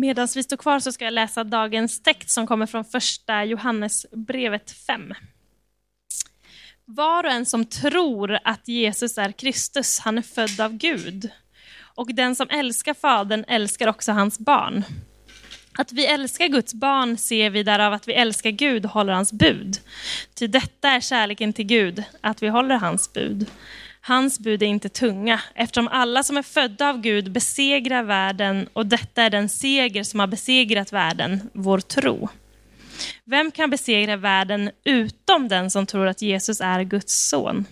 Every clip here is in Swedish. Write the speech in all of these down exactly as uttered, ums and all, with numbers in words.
Medan vi står kvar så ska jag läsa dagens text som kommer från första Johannes brevet fem. Var och en som tror att Jesus är Kristus, han är född av Gud. Och den som älskar fadern älskar också hans barn. Att vi älskar Guds barn ser vi därav att vi älskar Gud och håller hans bud. Ty detta är kärleken till Gud, att vi håller hans bud. Hans bud är inte tunga, eftersom alla som är födda av Gud besegrar världen, och detta är den seger som har besegrat världen, vår tro. Vem kan besegra världen utom den som tror att Jesus är Guds son?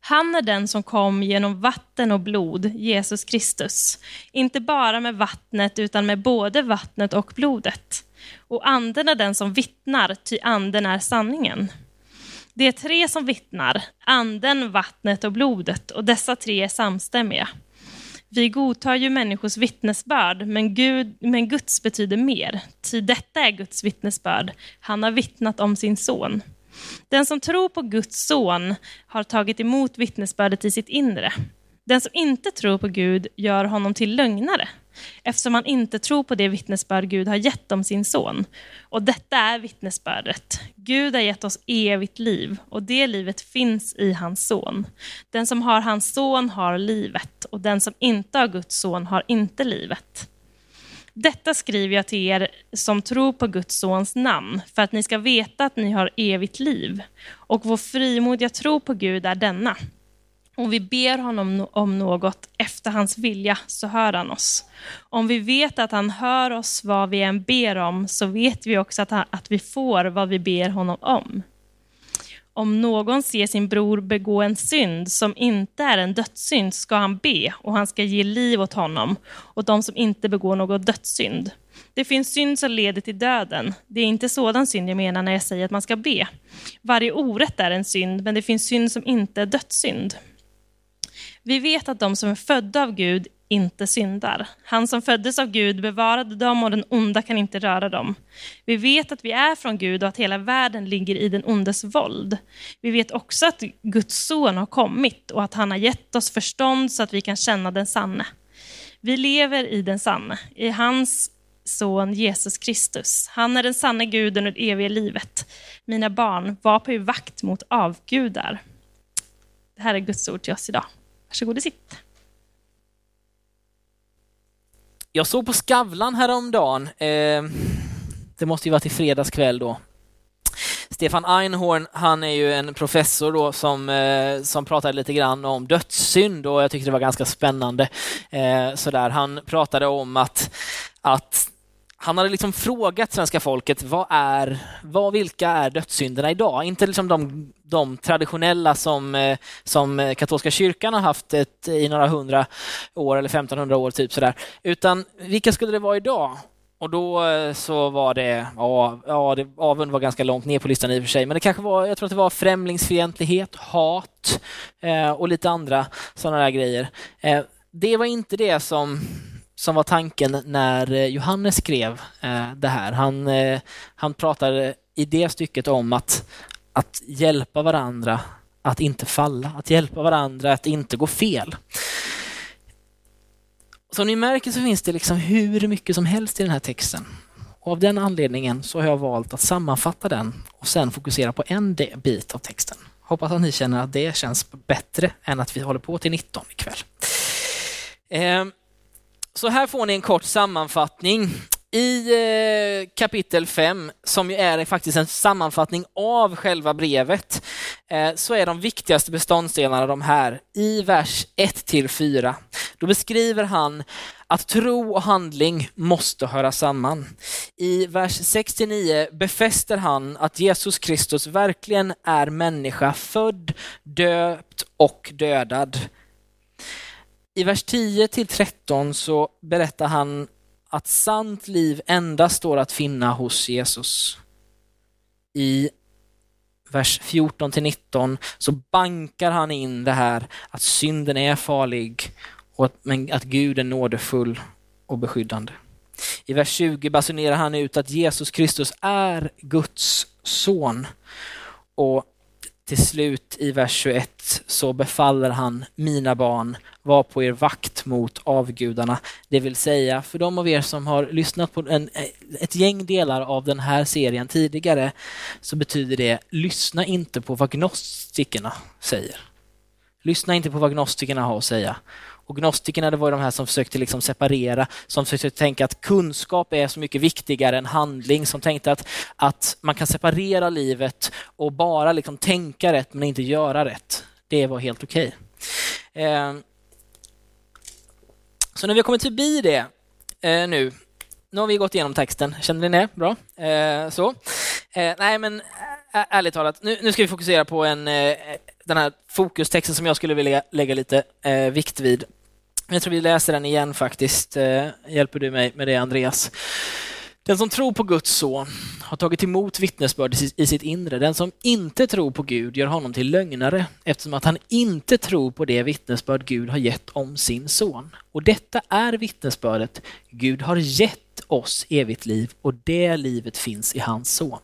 Han är den som kom genom vatten och blod, Jesus Kristus. Inte bara med vattnet utan med både vattnet och blodet. Och anden är den som vittnar, ty anden är sanningen. Det är tre som vittnar, anden, vattnet och blodet, och dessa tre är samstämmiga. Vi godtar ju människors vittnesbörd, men, Gud, men Guds betyder mer. Ty detta är Guds vittnesbörd, han har vittnat om sin son. Den som tror på Guds son har tagit emot vittnesbördet i sitt inre. Den som inte tror på Gud gör honom till lögnare, eftersom han inte tror på det vittnesbörd Gud har gett om sin son. Och detta är vittnesbördet. Gud har gett oss evigt liv, och det livet finns i hans son. Den som har hans son har livet, och den som inte har Guds son har inte livet. Detta skriver jag till er som tror på Guds sons namn, för att ni ska veta att ni har evigt liv. Och vår frimodiga tro på Gud är denna. Om vi ber honom om något efter hans vilja så hör han oss. Om vi vet att han hör oss vad vi än ber om, så vet vi också att, att vi får vad vi ber honom om. Om någon ser sin bror begå en synd som inte är en dödssynd ska han be, och han ska ge liv åt honom och de som inte begår något dödssynd. Det finns synd som leder till döden. Det är inte sådan synd jag menar när jag säger att man ska be. Varje orätt är en synd, men det finns synd som inte är dödssynd. Vi vet att de som är födda av Gud inte syndar. Han som föddes av Gud bevarade dem, och den onda kan inte röra dem. Vi vet att vi är från Gud och att hela världen ligger i den ondes våld. Vi vet också att Guds son har kommit och att han har gett oss förstånd så att vi kan känna den sanne. Vi lever i den sanne, i hans son Jesus Kristus. Han är den sanne guden och det eviga livet. Mina barn, var på er vakt mot avgudar. Det här är Guds ord till oss idag. Varsågod och sitt. Jag såg på Skavlan häromdagen. Eh, det måste ju vara till fredagskväll då. Stefan Einhorn, han är ju en professor då som, eh, som pratade lite grann om dödssynd, och jag tyckte det var ganska spännande. Eh, sådär. Han pratade om att, att han hade liksom frågat svenska folket vad är, vad, vilka är dödssynderna idag? Inte liksom de, de traditionella som, som katolska kyrkan har haft ett, i några hundra år eller femtonhundra år typ sådär. Utan vilka skulle det vara idag? Och då så var det, ja, ja det, avund var ganska långt ner på listan i och för sig, men det kanske var, jag tror att det var främlingsfientlighet, hat eh, och lite andra sådana där grejer. Eh, det var inte det som... som var tanken när Johannes skrev eh, det här. Han, eh, han pratade i det stycket om att, att hjälpa varandra att inte falla, att hjälpa varandra att inte gå fel. Som ni märker så finns det liksom hur mycket som helst i den här texten. Och av den anledningen så har jag valt att sammanfatta den och sen fokusera på en bit av texten. Hoppas att ni känner att det känns bättre än att vi håller på till nitton ikväll. Eh, Så här får ni en kort sammanfattning i kapitel fem, som ju är faktiskt en sammanfattning av själva brevet. Så är de viktigaste beståndsdelarna de här i vers ett till fyra. Då beskriver han att tro och handling måste höra samman. I vers sex till nio befäster han att Jesus Kristus verkligen är människa, född, döpt och dödad. I vers tio till tretton så berättar han att sant liv endast står att finna hos Jesus. I vers fjorton till nitton så bankar han in det här att synden är farlig och att, men att Gud är nådefull och beskyddande. I vers tjugo basunerar han ut att Jesus Kristus är Guds son, och Till slut i vers tjugoett så befaller han: mina barn, var på er vakt mot avgudarna. Det vill säga, för de av er som har lyssnat på en, ett gäng delar av den här serien tidigare, så betyder det: lyssna inte på vad gnostikerna säger. Lyssna inte på vad gnostikerna har att säga. Och gnostikerna, det var de här som försökte liksom separera, som försökte tänka att kunskap är så mycket viktigare än handling, som tänkte att, att man kan separera livet och bara liksom tänka rätt men inte göra rätt. Det var helt okej. Eh, så när vi har kommit förbi det eh, nu, nu har vi gått igenom texten. Känner ni det? Bra. Eh, så. Eh, nej men ä- ärligt talat, nu, nu ska vi fokusera på en... Eh, den här fokustexten som jag skulle vilja lägga lite eh, vikt vid. Jag tror vi läser den igen faktiskt. Eh, hjälper du mig med det, Andreas? Den som tror på Guds son har tagit emot vittnesbörd i sitt inre. Den som inte tror på Gud gör honom till lögnare, eftersom att han inte tror på det vittnesbörd Gud har gett om sin son. Och detta är vittnesbördet: Gud har gett oss evigt liv, och det livet finns i hans son.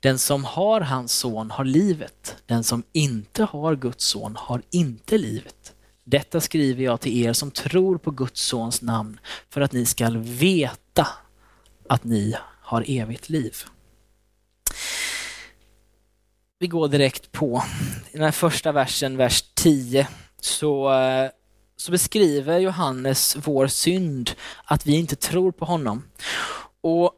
Den som har hans son har livet. Den som inte har Guds son har inte livet. Detta skriver jag till er som tror på Guds sons namn, för att ni ska veta att ni har evigt liv. Vi går direkt på i den här första versen, vers tio, så, så beskriver Johannes vår synd, att vi inte tror på honom. Och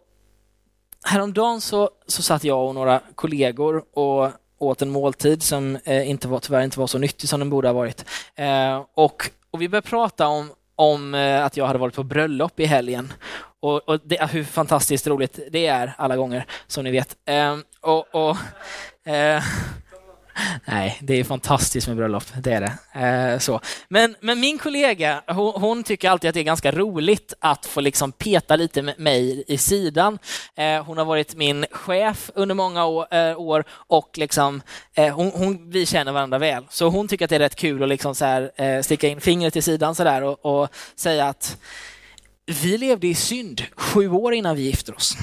häromdagen så, så satt jag och några kollegor och åt en måltid som eh, inte var, tyvärr inte var så nyttig som den borde ha varit. Eh, och, och vi började prata om, om eh, att jag hade varit på bröllop i helgen. Och, och det, hur fantastiskt roligt det är alla gånger, som ni vet. Eh, och, och, eh, nej, det är fantastiskt med bröllop. Det är det. Eh, så. Men, men min kollega, hon, hon tycker alltid att det är ganska roligt att få liksom peta lite med mig i sidan. Eh, hon har varit min chef under många år, eh, år och liksom, eh, hon, hon, vi känner varandra väl. Så hon tycker att det är rätt kul att liksom så här, eh, sticka in fingret i sidan så där och, och säga att vi levde i synd sju år innan vi gifter oss,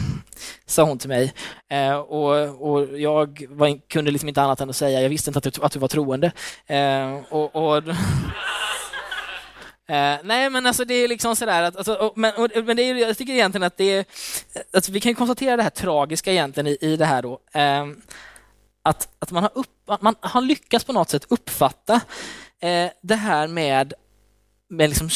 sa hon till mig. Eh, och, och jag var, kunde liksom inte annat än att säga: jag visste inte att du, att du var troende. Eh, och, och eh, nej, men alltså det är liksom sådär. Att, alltså, och, men och, men det är, jag tycker egentligen att det är... Alltså, vi kan konstatera det här tragiska egentligen i, i det här då. Eh, att att man, har upp, man har lyckats på något sätt uppfatta eh, det här med... med liksom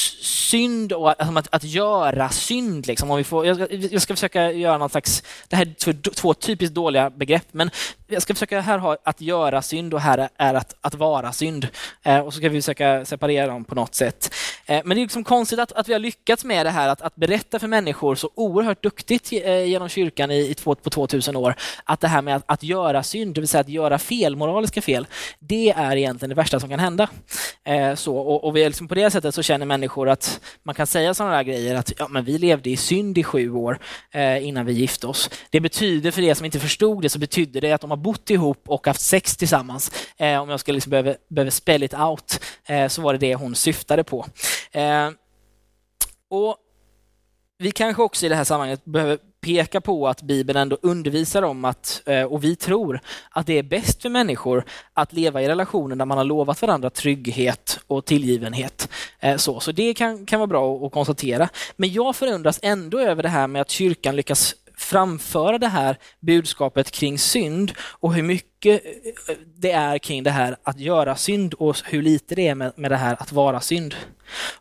synd och att, att, att göra synd. Liksom. Om vi får, jag, ska, jag ska försöka göra någon slags... Det här är två, två typiskt dåliga begrepp, men jag ska försöka här ha att göra synd och här är att, att vara synd. Eh, och så ska vi försöka separera dem på något sätt. Eh, men det är liksom konstigt att, att vi har lyckats med det här, att, att berätta för människor så oerhört duktigt eh, genom kyrkan i, i två, på tvåtusen år, att det här med att, att göra synd, det vill säga att göra fel, moraliska fel, det är egentligen det värsta som kan hända. Eh, så, och, och vi är liksom på det sättet så känner människor att man kan säga sådana där grejer att ja, men vi levde i synd i sju år eh, innan vi gifte oss. Det betyder, för er som inte förstod det, så betyder det att de har bott ihop och haft sex tillsammans. Eh, om jag skulle liksom behöva, behöva spell it out eh, så var det det hon syftade på. Eh, och vi kanske också i det här sammanhanget behöver peka på att Bibeln ändå undervisar om att, och vi tror, att det är bäst för människor att leva i relationer där man har lovat varandra trygghet och tillgivenhet. Så, så det kan, kan vara bra att konstatera. Men jag förundras ändå över det här med att kyrkan lyckas framföra det här budskapet kring synd och hur mycket det är kring det här att göra synd och hur lite det är med, med det här att vara synd.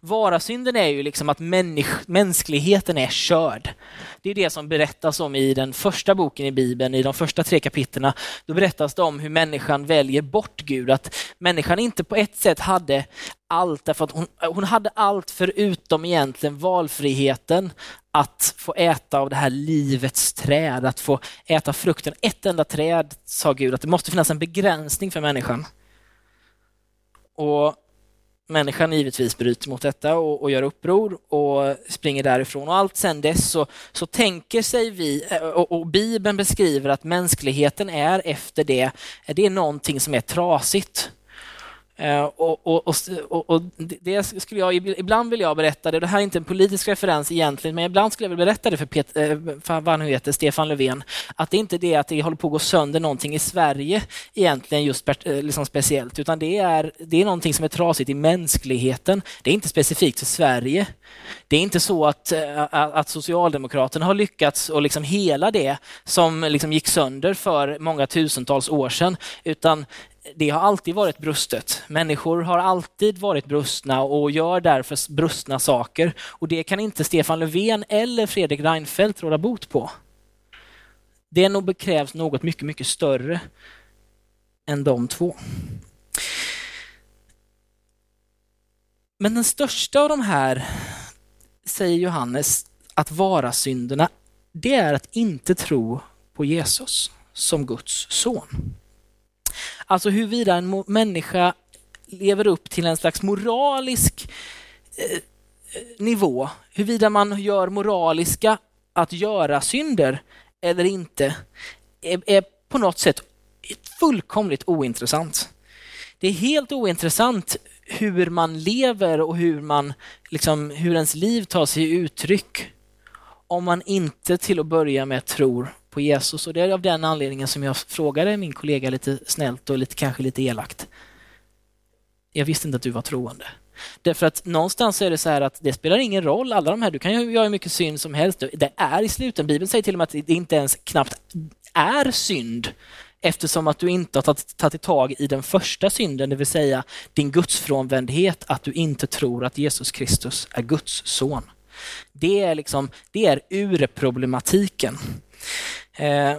Vara synden är ju liksom att människ- mänskligheten är körd. Det är det som berättas om i den första boken i Bibeln, i de första tre kapitlerna. Då berättas det om hur människan väljer bort Gud. Att människan inte på ett sätt hade allt, därför att hon, hon hade allt förutom egentligen valfriheten att få äta av det här livets träd, att få äta frukten. Ett enda träd, sa Gud, att det måste finnas en begränsning för människan. Och människan givetvis bryter mot detta och, och gör uppror och springer därifrån. Och allt sen dess så, så tänker sig vi, och, och Bibeln beskriver att mänskligheten är efter det, det är någonting som är trasigt. Eh, och, och, och, och det skulle jag, ibland vill jag berätta det, det här är inte en politisk referens egentligen, men ibland skulle jag vilja berätta det för, Peter, för vad han heter, Stefan Löfven, att det inte är det att det håller på att gå sönder någonting i Sverige egentligen just liksom speciellt, utan det är, det är någonting som är trasigt i mänskligheten. Det är inte specifikt för Sverige. Det är inte så att, att Socialdemokraterna har lyckats och liksom hela det som liksom gick sönder för många tusentals år sedan, utan det har alltid varit brustet. Människor har alltid varit brustna och gör därför brustna saker. Och det kan inte Stefan Löfven eller Fredrik Reinfeldt råda bot på. Det nog krävs något mycket, mycket större än de två. Men den största av de här, säger Johannes, att vara synderna, det är att inte tro på Jesus som Guds son. Alltså huruvida en människa lever upp till en slags moralisk eh, nivå, huruvida man gör moraliska att göra synder eller inte, är, är på något sätt fullkomligt ointressant. Det är helt ointressant hur man lever och hur, man, liksom, hur ens liv tar sig uttryck om man inte till att börja med tror på Jesus. Och det är av den anledningen som jag frågade min kollega lite snällt och lite, kanske lite elakt. Jag visste inte att du var troende. Därför att någonstans är det så här att det spelar ingen roll, alla de här, du kan ju göra hur mycket synd som helst. Det är i sluten. Bibeln säger till och med att det inte ens knappt är synd, eftersom att du inte har tagit, tagit tag i den första synden, det vill säga din gudsfrånvändhet, att du inte tror att Jesus Kristus är Guds son. Det är liksom, det är urproblematiken. Eh.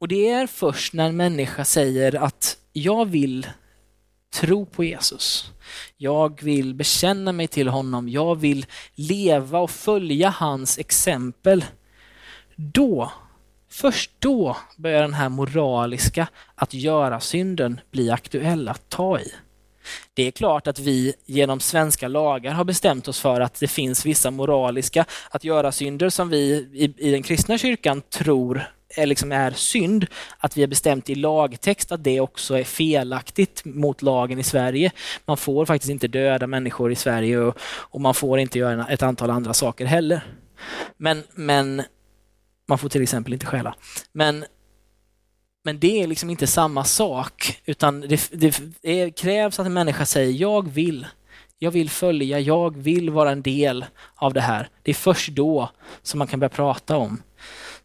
Och det är först när en människa säger att jag vill tro på Jesus, jag vill bekänna mig till honom, jag vill leva och följa hans exempel, då först då börjar den här moraliska att göra synden bli aktuell att ta i. Det är klart att vi genom svenska lagar har bestämt oss för att det finns vissa moraliska att göra synder som vi i, i den kristna kyrkan tror är, liksom är synd. Att vi har bestämt i lagtext att det också är felaktigt mot lagen i Sverige. Man får faktiskt inte döda människor i Sverige och, och man får inte göra ett antal andra saker heller. Men, men man får till exempel inte stjäla. Men Men det är liksom inte samma sak, utan det, det, det krävs att en människa säger jag vill, jag vill följa, jag vill vara en del av det här. Det är först då som man kan börja prata om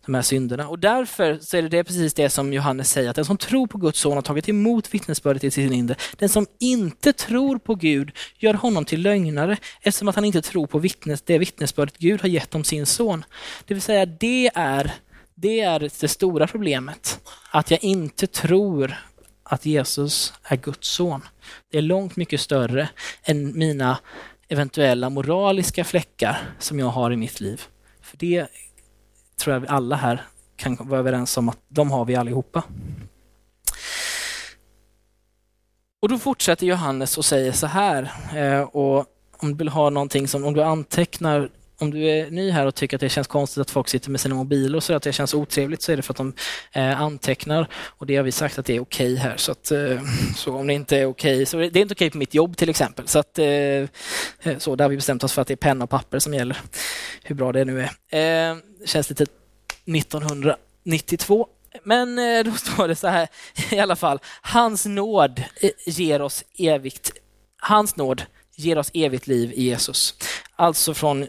de här synderna. Och därför så är det, det precis det som Johannes säger, att den som tror på Guds son har tagit emot vittnesbördet i sin inre. Den som inte tror på Gud gör honom till lögnare, eftersom att han inte tror på vittnes, det vittnesbördet Gud har gett om sin son. Det vill säga det är Det är det stora problemet, att jag inte tror att Jesus är Guds son. Det är långt mycket större än mina eventuella moraliska fläckar som jag har i mitt liv. För det tror jag vi alla här kan vara överens om att de har vi allihopa. Och då fortsätter Johannes och säger så här, och om du vill ha någonting som, om du antecknar. Om du är ny här och tycker att det känns konstigt att folk sitter med sina mobiler och så, att det känns otrevligt, så är det för att de eh, antecknar, och det har vi sagt att det är okej här. Så, att, eh, så om det inte är okej, så det är inte okej på mitt jobb till exempel. Så, att, eh, så där har vi bestämt oss för att det är penna och papper som gäller, hur bra det nu är. Eh, det känns lite nittonhundranittiotvå. Men eh, då står det så här i alla fall. Hans nåd ger oss evigt. Hans nåd ger oss evigt liv i Jesus. Alltså från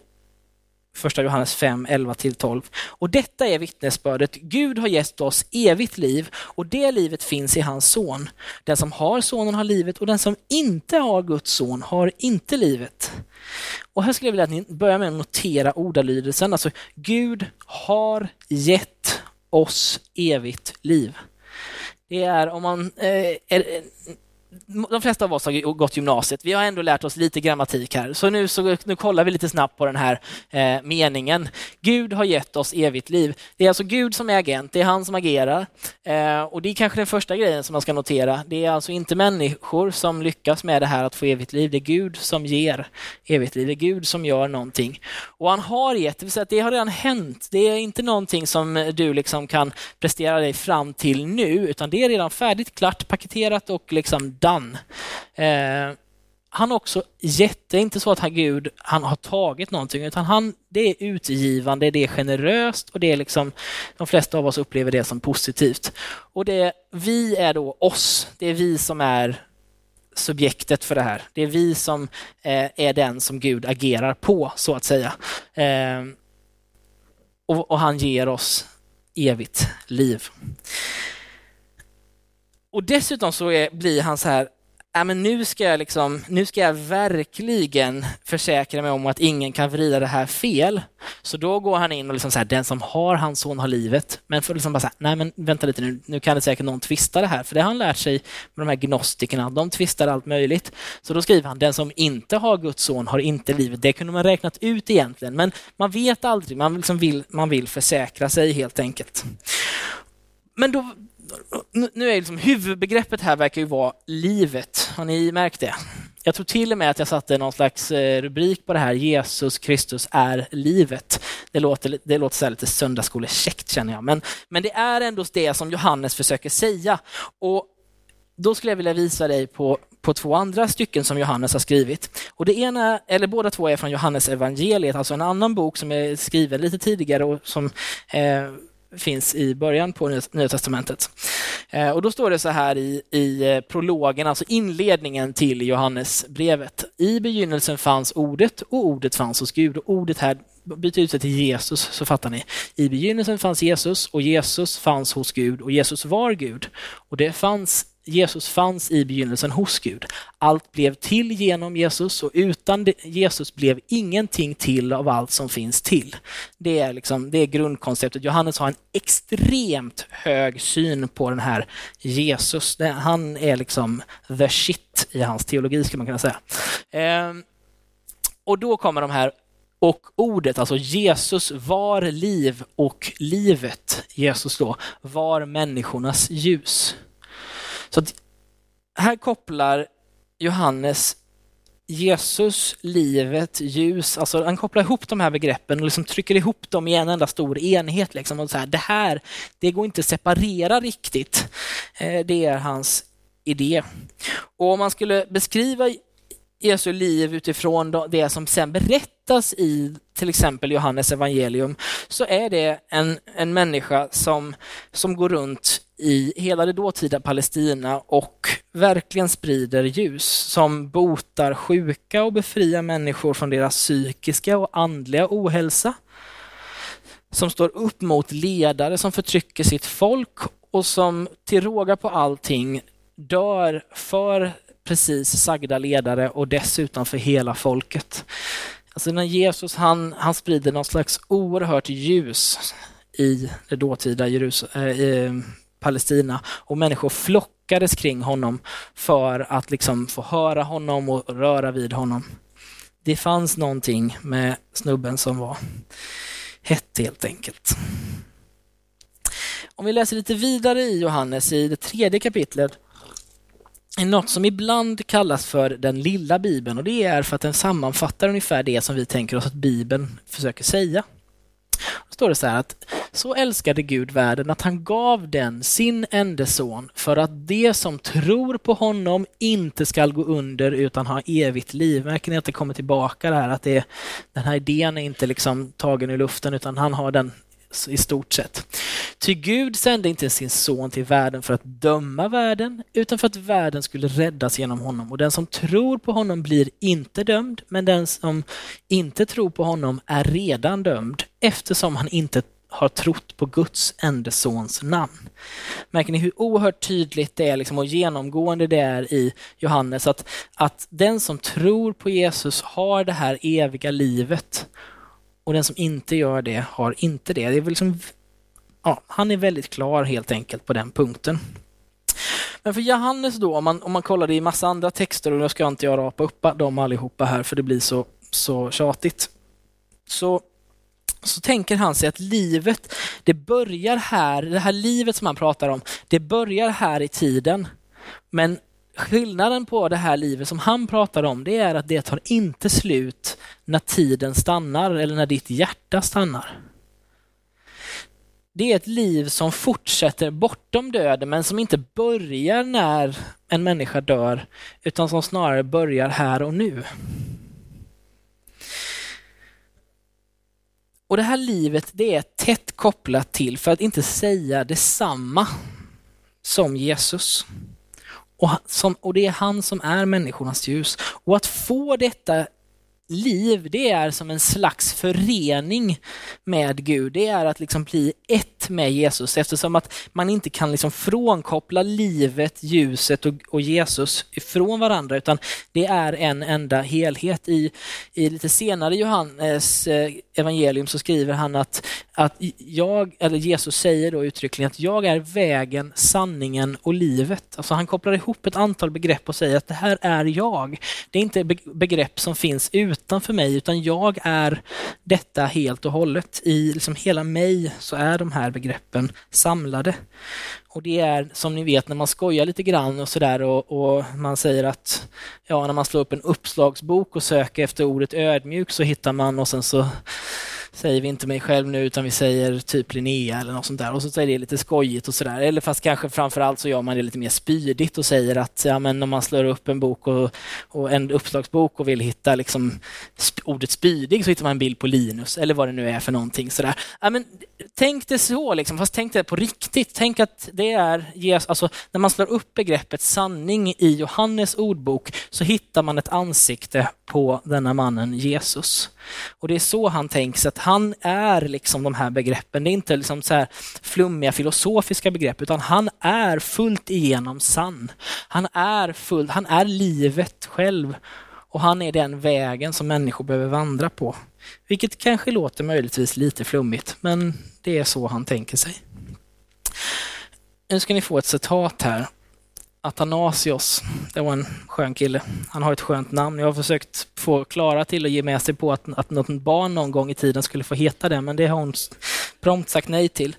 Första Johannes fem, elva till tolv. Och detta är vittnesbördet. Gud har gett oss evigt liv, och det livet finns i hans son. Den som har sonen har livet, och den som inte har Guds son har inte livet. Och här skulle jag vilja att ni börjar med att notera ordalydelsen. Alltså, Gud har gett oss evigt liv. Det är om man... Eh, är, de flesta av oss har gått gymnasiet. Vi har ändå lärt oss lite grammatik här. Så nu, så, nu kollar vi lite snabbt på den här eh, meningen. Gud har gett oss evigt liv. Det är alltså Gud som är agent. Det är han som agerar. Eh, och det är kanske den första grejen som man ska notera. Det är alltså inte människor som lyckas med det här att få evigt liv. Det är Gud som ger evigt liv. Det är Gud som gör någonting. Och han har gett, det vill säga att det har redan hänt. Det är inte någonting som du liksom kan prestera dig fram till nu, utan det är redan färdigt, klart, paketerat och liksom done. Eh, han har också gett, det är inte så att han, Gud, han har tagit någonting, utan han, det är utgivande, det är generöst och det är liksom, de flesta av oss upplever det som positivt. Och det, vi är då oss, det är vi som är subjektet för det här. Det är vi som eh, är den som Gud agerar på, så att säga. Eh, och, och han ger oss evigt liv. Och dessutom så är, blir han så här, äh, men nu, ska jag liksom, nu ska jag verkligen försäkra mig om att ingen kan vrida det här fel. Så då går han in och liksom så här, den som har hans son har livet. Men för liksom bara så här, nej men vänta lite nu, nu kan det säkert någon twista det här. För det har han lärt sig med de här gnostikerna, de twistar allt möjligt. Så då skriver han, den som inte har Guds son har inte livet. Det kunde man räknat ut egentligen, men man vet aldrig, man, liksom vill, man vill försäkra sig helt enkelt. Men då... Nu är liksom, huvudbegreppet här verkar ju vara livet. Har ni märkt det? Jag tror till och med att jag satte någon slags rubrik på det här. Jesus Kristus är livet. Det låter, det låter så här lite söndagsskolekäckt, känner jag. Men, men det är ändå det som Johannes försöker säga. Och då skulle jag vilja visa dig på, på två andra stycken som Johannes har skrivit. Och det ena, eller båda två, är från Johannes evangeliet. Alltså en annan bok som är skriven lite tidigare och som... Eh, finns i början på Nya Testamentet. Eh, och då står det så här i, i prologen, alltså inledningen till Johannes brevet. I begynnelsen fanns ordet och ordet fanns hos Gud. Och ordet här byter ut sig till Jesus, så fattar ni. I begynnelsen fanns Jesus och Jesus fanns hos Gud och Jesus var Gud. Och det fanns, Jesus fanns i begynnelsen hos Gud. Allt blev till genom Jesus och utan Jesus blev ingenting till av allt som finns till. Det är, liksom, det är grundkonceptet. Johannes har en extremt hög syn på den här Jesus. Han är liksom the shit i hans teologi, skulle man kunna säga. Och då kommer de här och ordet, alltså Jesus var liv och livet, Jesus då, var människornas ljus. Så här kopplar Johannes Jesus, livet, ljus. Alltså han kopplar ihop de här begreppen och liksom trycker ihop dem i en enda stor enhet. Liksom. Och så här, det här, det går inte att separera riktigt. Det är hans idé. Och om man skulle beskriva Jesu liv utifrån det som sen berättas i till exempel Johannes evangelium, så är det en, en människa som, som går runt i hela det dåtida Palestina och verkligen sprider ljus, som botar sjuka och befriar människor från deras psykiska och andliga ohälsa, som står upp mot ledare som förtrycker sitt folk och som till råga på allting dör för precis sagda ledare och dessutom för hela folket. Alltså när Jesus han, han sprider någon slags oerhört ljus i det dåtida Jerusalem, eh, Palestina, och människor flockades kring honom för att liksom få höra honom och röra vid honom. Det fanns någonting med snubben som var hett, helt enkelt. Om vi läser lite vidare i Johannes i det tredje kapitlet, är något som ibland kallas för den lilla Bibeln, och det är för att den sammanfattar ungefär det som vi tänker oss att Bibeln försöker säga. Då står det så här att så älskade Gud världen att han gav den sin enda son för att det som tror på honom inte ska gå under utan ha evigt liv. Märker ni att det kommer tillbaka det här, att det, den här idén är inte liksom tagen ur luften utan han har den i stort sett. Ty Gud sände inte sin son till världen för att döma världen utan för att världen skulle räddas genom honom. Och den som tror på honom blir inte dömd, men den som inte tror på honom är redan dömd eftersom han inte har trott på Guds enda sons namn. Märker ni hur oerhört tydligt det är liksom, och genomgående det är i Johannes att, att den som tror på Jesus har det här eviga livet och den som inte gör det har inte det. Det är väl liksom, ja, han är väldigt klar helt enkelt på den punkten. Men för Johannes då, om man, om man kollar det i massa andra texter, och då ska jag inte jag rapa upp dem allihopa här för det blir så, så tjatigt. Så, så tänker han sig att livet, det börjar här, det här livet som han pratar om, det börjar här i tiden. Men skillnaden på det här livet som han pratar om, det är att det tar inte slut när tiden stannar eller när ditt hjärta stannar. Det är ett liv som fortsätter bortom döden, men som inte börjar när en människa dör, utan som snarare börjar här och nu. Och det här livet, det är tätt kopplat till, för att inte säga detsamma som Jesus. Och, som, och det är han som är människornas ljus. Och att få detta liv, det är som en slags förening med Gud. Det är att liksom bli ett med Jesus, eftersom att man inte kan liksom frånkoppla livet, ljuset och, och Jesus ifrån varandra, utan det är en enda helhet. I, i lite senare Johannes evangelium så skriver han att, att jag, eller Jesus säger då uttryckligen att jag är vägen, sanningen och livet. Alltså han kopplar ihop ett antal begrepp och säger att det här är jag. Det är inte begrepp som finns ut utanför mig, utan jag är detta helt och hållet. I liksom hela mig så är de här begreppen samlade. Och det är som ni vet när man skojar lite grann och sådär, och, och man säger att ja, när man slår upp en uppslagsbok och söker efter ordet ödmjuk så hittar man, och sen så säger vi inte mig själv nu utan vi säger typ Linnea eller något sånt där, och så säger det lite skojigt och sådär, eller fast kanske framförallt så gör man det lite mer spydigt och säger att ja, men om man slår upp en bok och, och en uppslagsbok och vill hitta liksom sp- ordet spydig så hittar man en bild på Linus eller vad det nu är för någonting sådär. Ja, men tänk det så liksom, fast tänk det på riktigt. Tänk att det är Jesus, alltså när man slår upp begreppet sanning i Johannes ordbok så hittar man ett ansikte på denna mannen Jesus. Och det är så han tänks, att han är liksom de här begreppen. Det är inte liksom så här flummiga filosofiska begrepp, utan han är fullt igenom sann. Han är fullt, han är livet själv, och han är den vägen som människor behöver vandra på. Vilket kanske låter möjligtvis lite flummigt, men det är så han tänker sig. Nu ska ni få ett citat här. Athanasios, det var en skön kille. Han har ett skönt namn. Jag har försökt få Klara till att ge med sig på att, att något barn någon gång i tiden skulle få heta det, men det har hon prompt sagt nej till.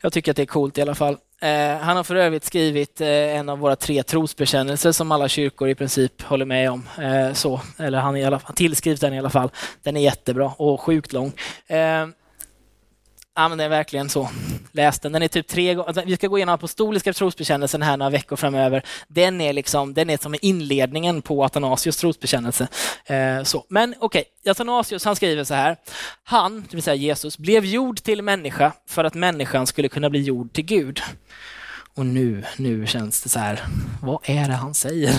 Jag tycker att det är coolt i alla fall. Eh, han har för övrigt skrivit eh, en av våra tre trosbekännelser som alla kyrkor i princip håller med om. Eh, så. Eller han, i alla, han tillskrivs den i alla fall. Den är jättebra och sjukt lång. Eh, Ja, men det är verkligen så. Läs den. Den är typ tre gånger. Vi ska gå igenom apostoliska trosbekännelsen här några veckor framöver. Den är liksom, den är som inledningen på Athanasios trosbekännelse. Eh, så. Men okej, okay. Athanasios, han skriver så här. Han, det vill säga Jesus, blev gjord till människa för att människan skulle kunna bli gjord till Gud. Och nu, nu känns det så här, vad är det han säger?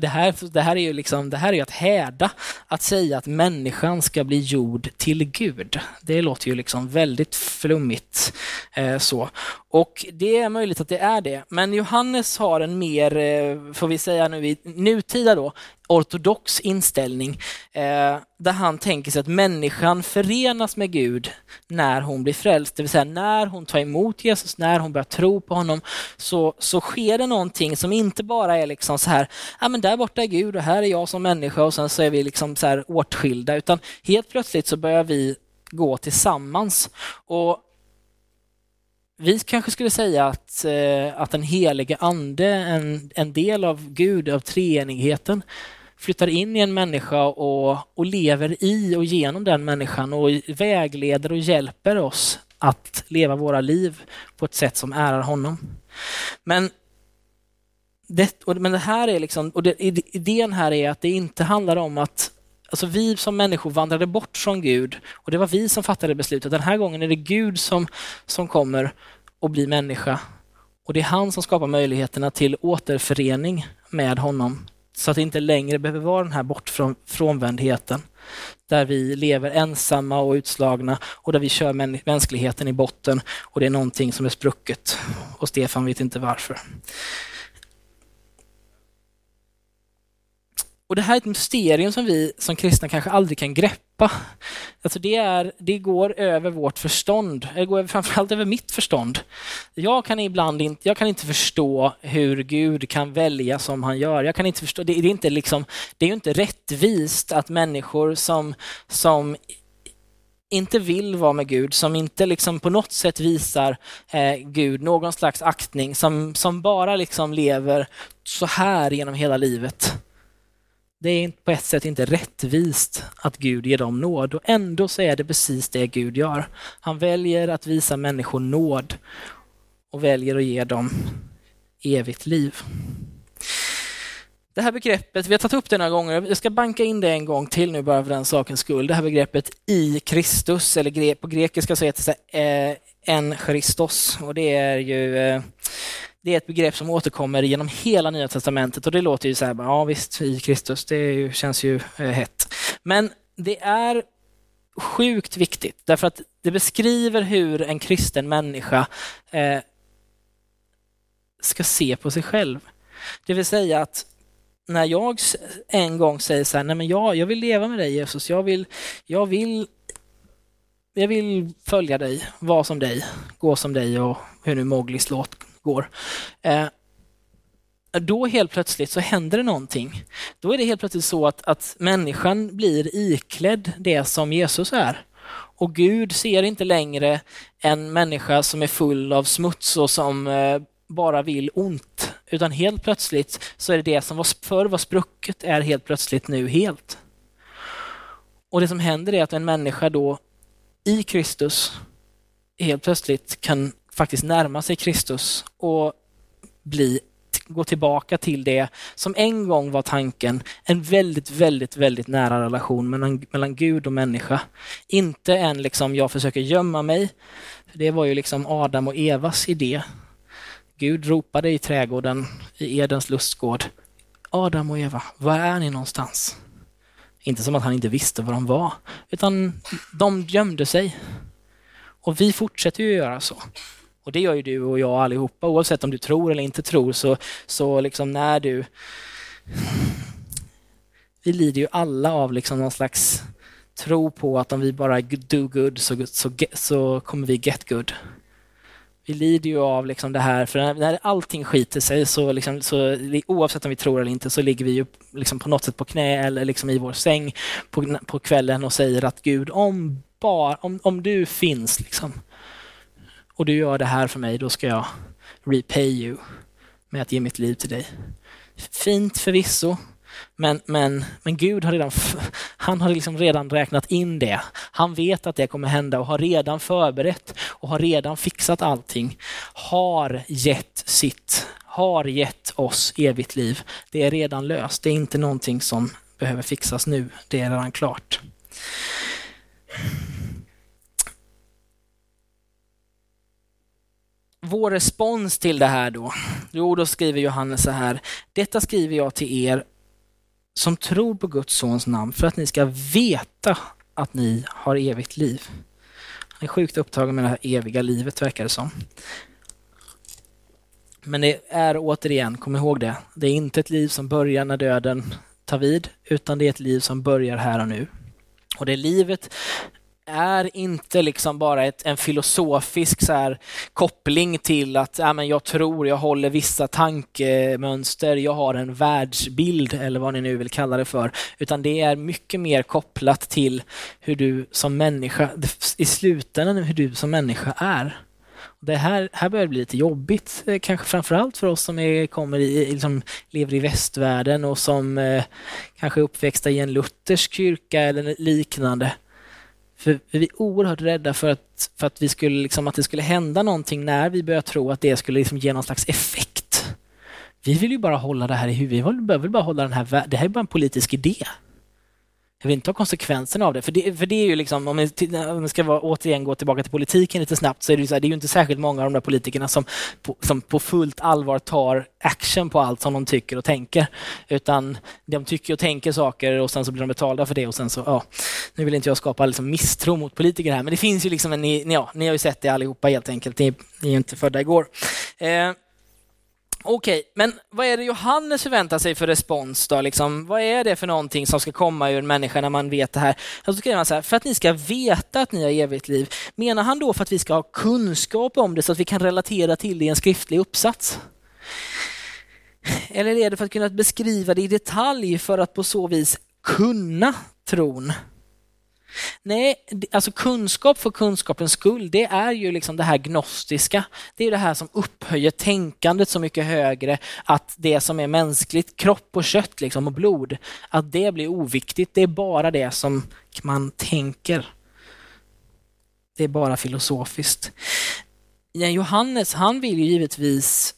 Det här, det här är ju liksom, det här är ju att häda, att säga att människan ska bli gjord till Gud. Det låter ju liksom väldigt flummigt eh, så. Och det är möjligt att det är det. Men Johannes har en mer, eh, får vi säga nu i nutida då, ortodox inställning eh, där han tänker sig att människan förenas med Gud när hon blir frälst. Det vill säga när hon tar emot Jesus, när hon börjar tro på honom, så, så sker det någonting som inte bara är liksom så här, ah, men där borta är Gud och här är jag som människa och sen så är vi liksom så här åtskilda, utan helt plötsligt så börjar vi gå tillsammans. Och vi kanske skulle säga att, att den helige ande, en, en del av Gud, av treenigheten, flyttar in i en människa och, och lever i och genom den människan och vägleder och hjälper oss att leva våra liv på ett sätt som ärar honom. Men det, och, men det här är liksom, och det, idén här är att det inte handlar om att, alltså vi som människor vandrade bort från Gud och det var vi som fattade beslutet. Den här gången är det Gud som, som kommer och blir människa. Och det är han som skapar möjligheterna till återförening med honom. Så att det inte längre behöver vara den här bortfrånvändheten. Där vi lever ensamma och utslagna och där vi kör mäns- mänskligheten i botten. Och det är någonting som är sprucket. Och Stefan vet inte varför. Och det här är ett mysterium som vi som kristna kanske aldrig kan greppa. Alltså det, är, det går över vårt förstånd. Det går framförallt över mitt förstånd. Jag kan ibland inte, jag kan inte förstå hur Gud kan välja som han gör. Jag kan inte förstå, det, det, är inte liksom, det är ju inte rättvist att människor som, som inte vill vara med Gud, som inte liksom på något sätt visar eh, Gud någon slags aktning, som, som bara liksom lever så här genom hela livet. Det är på ett sätt inte rättvist att Gud ger dem nåd. Och ändå så är det precis det Gud gör. Han väljer att visa människor nåd och väljer att ge dem evigt liv. Det här begreppet, vi har tagit upp det några gånger. Jag ska banka in det en gång till nu bara för den sakens skull. Det här begreppet i Kristus, eller på grekiska så heter det en Christos. Och det är ju... Det är ett begrepp som återkommer genom hela Nya testamentet och det låter ju så här, ja visst, i Kristus, det är ju, känns ju hett. Men det är sjukt viktigt därför att det beskriver hur en kristen människa eh, ska se på sig själv. Det vill säga att när jag en gång säger så här, nej men jag, jag vill leva med dig Jesus, jag vill, jag vill jag vill följa dig, vara som dig, gå som dig och hur nu Mowglis låt går. Eh, då helt plötsligt så händer det någonting. Då är det helt plötsligt så att, att människan blir iklädd det som Jesus är. Och Gud ser inte längre en människa som är full av smuts och som eh, bara vill ont. Utan helt plötsligt så är det det som var, förr var sprucket är helt plötsligt nu helt. Och det som händer är att en människa då i Kristus helt plötsligt kan faktiskt närma sig Kristus och bli, gå tillbaka till det som en gång var tanken, en väldigt, väldigt, väldigt nära relation mellan, mellan Gud och människa. Inte en liksom jag försöker gömma mig, för det var ju liksom Adam och Evas idé. Gud ropade i trädgården, i Edens lustgård, Adam och Eva, var är ni någonstans? Inte som att han inte visste var de var, utan de gömde sig. Och vi fortsätter ju göra så. Och det gör ju du och jag allihopa. Oavsett om du tror eller inte tror så, så liksom när du... Vi lider ju alla av liksom någon slags tro på att om vi bara do good så, så, så kommer vi get good. Vi lider ju av liksom det här. För när, när allting skiter sig så, liksom, så oavsett om vi tror eller inte så ligger vi ju liksom på något sätt på knä eller liksom i vår säng på, på kvällen och säger att Gud om... Bara, om, om du finns liksom, och du gör det här för mig, då ska jag repay you med att ge mitt liv till dig. Fint förvisso, men, men, men Gud har redan, han har liksom redan räknat in det. Han vet att det kommer hända och har redan förberett och har redan fixat allting. Har gett sitt, har gett oss evigt liv. Det är redan löst. Det är inte någonting som behöver fixas nu. Det är redan klart. Vår respons till det här då, jo då skriver Johannes så här: detta skriver jag till er som tror på Guds sons namn för att ni ska veta att ni har evigt liv. Han är sjukt upptagen med det här eviga livet verkar det som. Men det är återigen, kom ihåg det, det är inte ett liv som börjar när döden tar vid utan det är ett liv som börjar här och nu. Och det livet är inte liksom bara ett, en filosofisk så här koppling till att ja, men jag tror, jag håller vissa tankemönster, jag har en världsbild eller vad ni nu vill kalla det för. Utan det är mycket mer kopplat till hur du som människa, i slutändan hur du som människa är. Det här, här börjar det bli lite jobbigt, kanske framförallt för oss som är, kommer i, som lever i västvärlden och som eh, kanske är uppväxta i en luthersk kyrka eller liknande. För vi är oerhört rädda för att, för att, vi skulle, liksom, att det skulle hända någonting när vi börjar tro att det skulle liksom ge någon slags effekt. Vi vill ju bara hålla det här i huvudet, vi behöver bara hålla den här, det här är bara en politisk idé. Jag vill inte ta konsekvenserna av det. För det, för det är ju liksom, om man ska vara, återigen gå tillbaka till politiken lite snabbt så är det ju, så här, det är ju inte särskilt många av de där politikerna som på, som på fullt allvar tar action på allt som de tycker och tänker. Utan de tycker och tänker saker och sen så blir de betalda för det och sen så, ja, nu vill inte jag skapa liksom misstro mot politiker här. Men det finns ju liksom, en, ni, ja, ni har ju sett det allihopa helt enkelt. Ni, ni är ju inte födda igår. Eh, Okej, men vad är det Johannes förväntar sig för respons då? Liksom, vad är det för någonting som ska komma ur en människa när man vet det här? Så skriver han så här, för att ni ska veta att ni har evigt liv. Menar han då för att vi ska ha kunskap om det så att vi kan relatera till det i en skriftlig uppsats? Eller är det för att kunna beskriva det i detalj för att på så vis kunna tron? Nej, alltså kunskap för kunskapens skull, det är ju liksom det här gnostiska. Det är det här som upphöjer tänkandet så mycket högre att det som är mänskligt, kropp och kött liksom, och blod, att det blir oviktigt. Det är bara det som man tänker. Det är bara filosofiskt. Johannes, han vill ju givetvis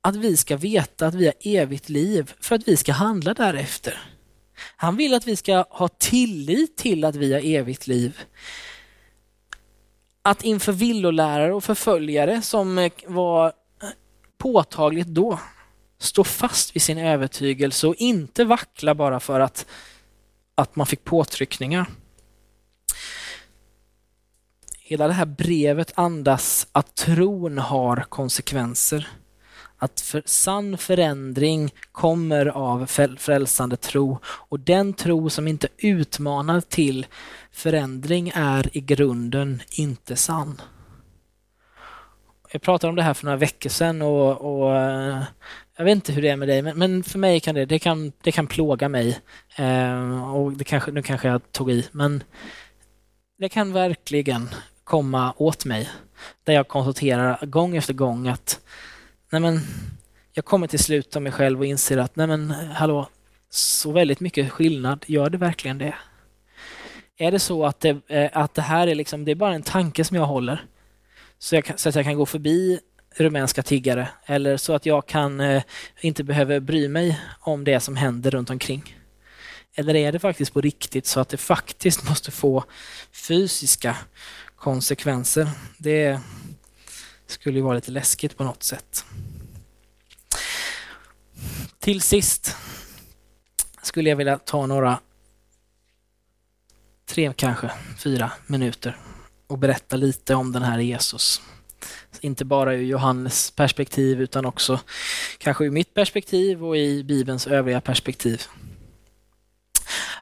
att vi ska veta att vi har evigt liv för att vi ska handla därefter. Han vill att vi ska ha tillit till att vi har evigt liv. Att inför villolärare och förföljare som var påtagligt då, stå fast vid sin övertygelse och inte vackla bara för att, att man fick påtryckningar. Hela det här brevet andas att tron har konsekvenser. Att för, sann förändring kommer av frälsande tro, och den tro som inte utmanar till förändring är i grunden inte sann. Jag pratade om det här för några veckor sedan och, och jag vet inte hur det är med dig, men, men för mig kan det, det kan, det kan plåga mig eh, och det kanske, nu kanske jag tog i, men det kan verkligen komma åt mig där jag konstaterar gång efter gång att nej men, jag kommer till slut av mig själv och inser att nej men, hallå, så väldigt mycket skillnad, gör det verkligen det? Är det så att det, att det här är, liksom, det är bara en tanke som jag håller så, jag, så att jag kan gå förbi rumänska tiggare, eller så att jag kan, inte behöver bry mig om det som händer runt omkring? Eller är det faktiskt på riktigt så att det faktiskt måste få fysiska konsekvenser? Det är... skulle ju vara lite läskigt på något sätt. Till sist skulle jag vilja ta några tre, kanske fyra minuter och berätta lite om den här Jesus. Inte bara ur Johannes perspektiv utan också kanske ur mitt perspektiv och i Bibelns övriga perspektiv.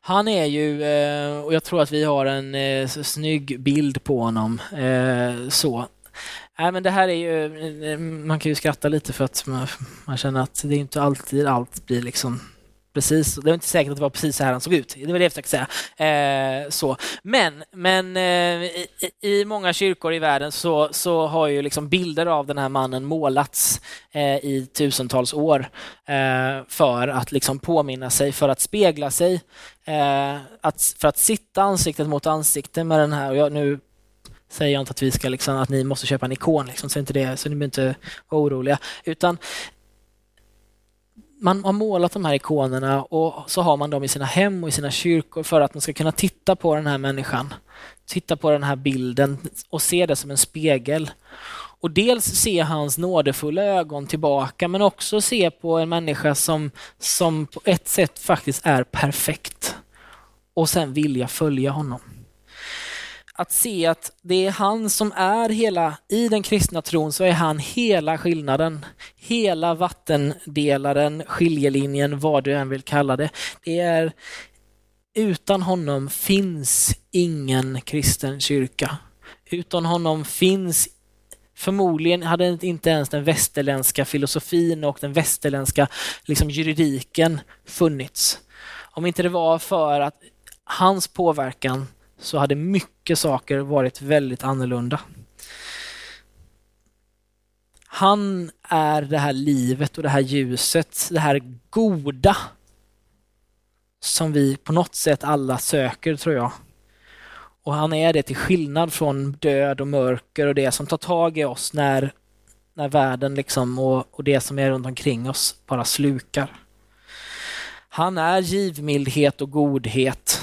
Han är ju, och jag tror att vi har en snygg bild på honom så. Nej, men det här är ju, man kan ju skratta lite för att man, man känner att det är inte alltid allt blir liksom precis, det är inte säkert att det var precis så här han såg ut, det var det jag försökte säga. Eh, så. Men, men eh, i, i många kyrkor i världen så, så har ju liksom bilder av den här mannen målats eh, i tusentals år eh, för att liksom påminna sig, för att spegla sig, eh, att, för att sitta ansiktet mot ansikte med den här, och jag nu säger jag inte att vi ska liksom, att ni måste köpa en ikon liksom, så inte det, så ni blir inte oroliga, utan man har målat de här ikonerna och så har man dem i sina hem och i sina kyrkor för att man ska kunna titta på den här människan, titta på den här bilden och se det som en spegel. Och dels se hans nådefulla ögon tillbaka, men också se på en människa som, som på ett sätt faktiskt är perfekt, och sen vilja följa honom. Att se att det är han som är hela, i den kristna tron så är han hela skillnaden, hela vattendelaren, skiljelinjen, vad du än vill kalla det. Det är, utan honom finns ingen kristen kyrka. Utan honom finns förmodligen, hade inte ens den västerländska filosofin och den västerländska liksom juridiken funnits. Om inte det var för att hans påverkan, så hade mycket saker varit väldigt annorlunda. Han är det här livet och det här ljuset, det här goda som vi på något sätt alla söker, tror jag. Och han är det till skillnad från död och mörker och det som tar tag i oss när, när världen liksom och, och det som är runt omkring oss bara slukar. Han är givmildhet och godhet.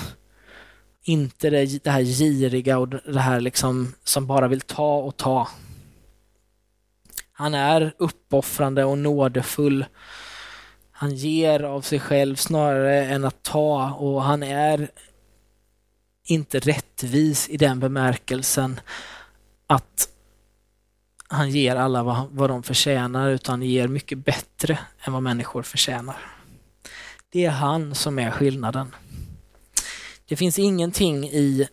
Inte det, det här giriga och det här liksom som bara vill ta och ta. Han är uppoffrande och nådefull. Han ger av sig själv snarare än att ta, och han är inte rättvis i den bemärkelsen att han ger alla vad, vad de förtjänar, utan ger mycket bättre än vad människor förtjänar. Det är han som är skillnaden. Det finns ingenting i...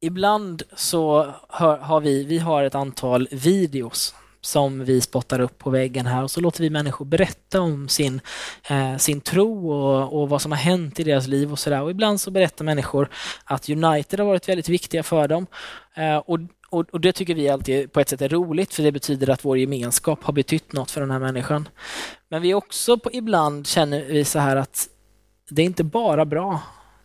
Ibland så hör, har vi, vi har ett antal videos som vi spottar upp på väggen här, och så låter vi människor berätta om sin, eh, sin tro och, och vad som har hänt i deras liv och sådär. Och ibland så berättar människor att United har varit väldigt viktiga för dem, eh, och, och, och det tycker vi alltid på ett sätt är roligt, för det betyder att vår gemenskap har betytt något för den här människan. Men vi också på, ibland känner vi så här att det är inte bara bra,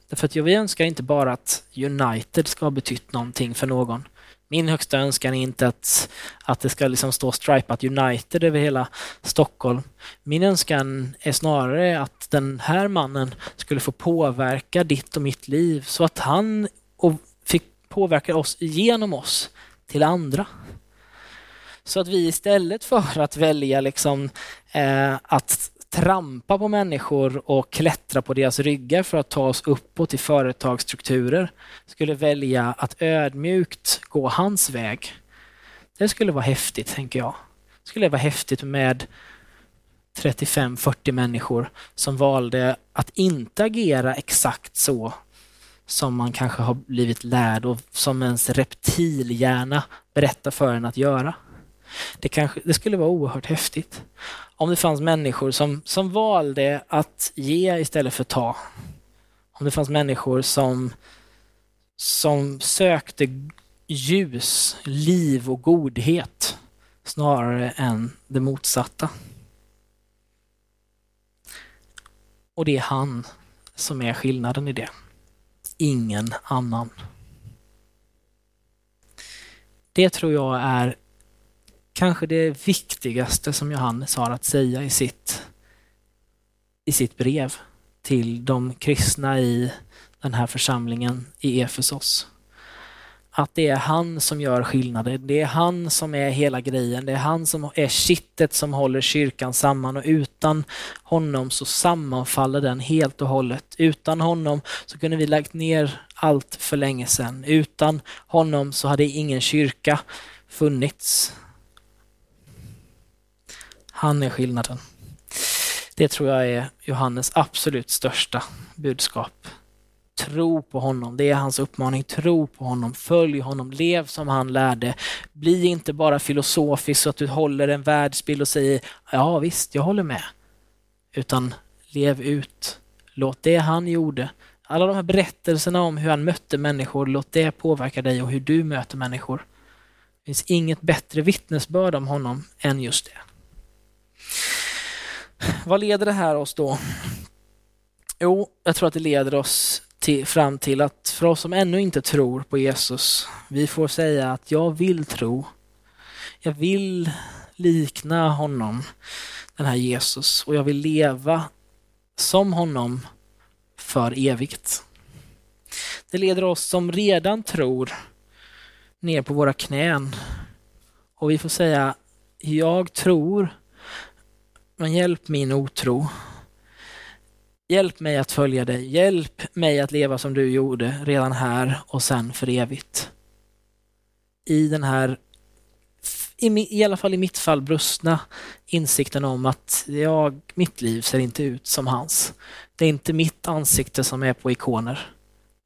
därför att jag, vi önskar inte bara att United ska ha betytt någonting för någon. Min högsta önskan är inte att, att det ska liksom stå stripat United över hela Stockholm. Min önskan är snarare att den här mannen skulle få påverka ditt och mitt liv, så att han fick påverka oss genom oss till andra. Så att vi istället för att välja liksom, eh, att trampa på människor och klättra på deras ryggar för att ta oss uppåt i företagsstrukturer, skulle välja att ödmjukt gå hans väg. Det skulle vara häftigt, tänker jag. Det skulle vara häftigt med trettiofem till fyrtio människor som valde att inte agera exakt så som man kanske har blivit lärd och som ens reptilhjärna berättar för en att göra. Det, kanske, det skulle vara oerhört häftigt om det fanns människor som, som valde att ge istället för ta. Om det fanns människor som, som sökte ljus, liv och godhet snarare än det motsatta. Och det är han som är skillnaden i det. Ingen annan. Det tror jag är kanske det viktigaste som Johannes har att säga i sitt, i sitt brev till de kristna i den här församlingen i Efesos. Att det är han som gör skillnaden. Det är han som är hela grejen. Det är han som är kittet som håller kyrkan samman, och utan honom så sammanfaller den helt och hållet. Utan honom så kunde vi lagt ner allt för länge sedan. Utan honom så hade ingen kyrka funnits. Han är skillnaden. Det tror jag är Johannes absolut största budskap. Tro på honom. Det är hans uppmaning. Tro på honom. Följ honom. Lev som han lärde. Bli inte bara filosofisk så att du håller en världsbild och säger ja visst, jag håller med. Utan lev ut. Låt det han gjorde. Alla de här berättelserna om hur han mötte människor, låt det påverka dig och hur du möter människor. Det finns inget bättre vittnesbörd om honom än just det. Vad leder det här oss då? Jo, jag tror att det leder oss till, fram till att för oss som ännu inte tror på Jesus, vi får säga att jag vill tro. Jag vill likna honom, den här Jesus, och jag vill leva som honom för evigt. Det leder oss som redan tror ner på våra knän, och vi får säga jag tror, men hjälp min otro. Hjälp mig att följa dig. Hjälp mig att leva som du gjorde redan här och sen för evigt. I den här, i alla fall i mitt fall, brustna insikten om att jag, mitt liv ser inte ut som hans. Det är inte mitt ansikte som är på ikoner.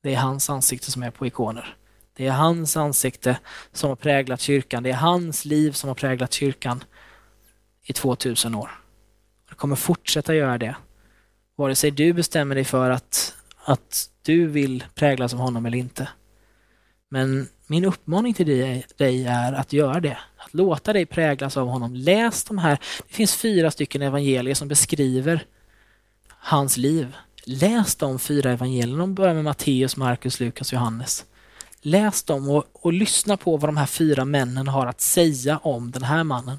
Det är hans ansikte som är på ikoner. Det är hans ansikte som har präglat kyrkan. Det är hans liv som har präglat kyrkan i tvåtusen år. Jag kommer fortsätta göra det. Vare sig du bestämmer dig för att, att du vill präglas av honom eller inte. Men min uppmaning till dig, dig är att göra det. Att låta dig präglas av honom. Läs de här. Det finns fyra stycken evangelier som beskriver hans liv. Läs de fyra evangelierna. De börjar med Matteus, Markus, Lukas, Johannes. Läs dem och, och lyssna på vad de här fyra männen har att säga om den här mannen.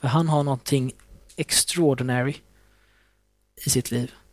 För han har någonting extraordinary i sitt liv.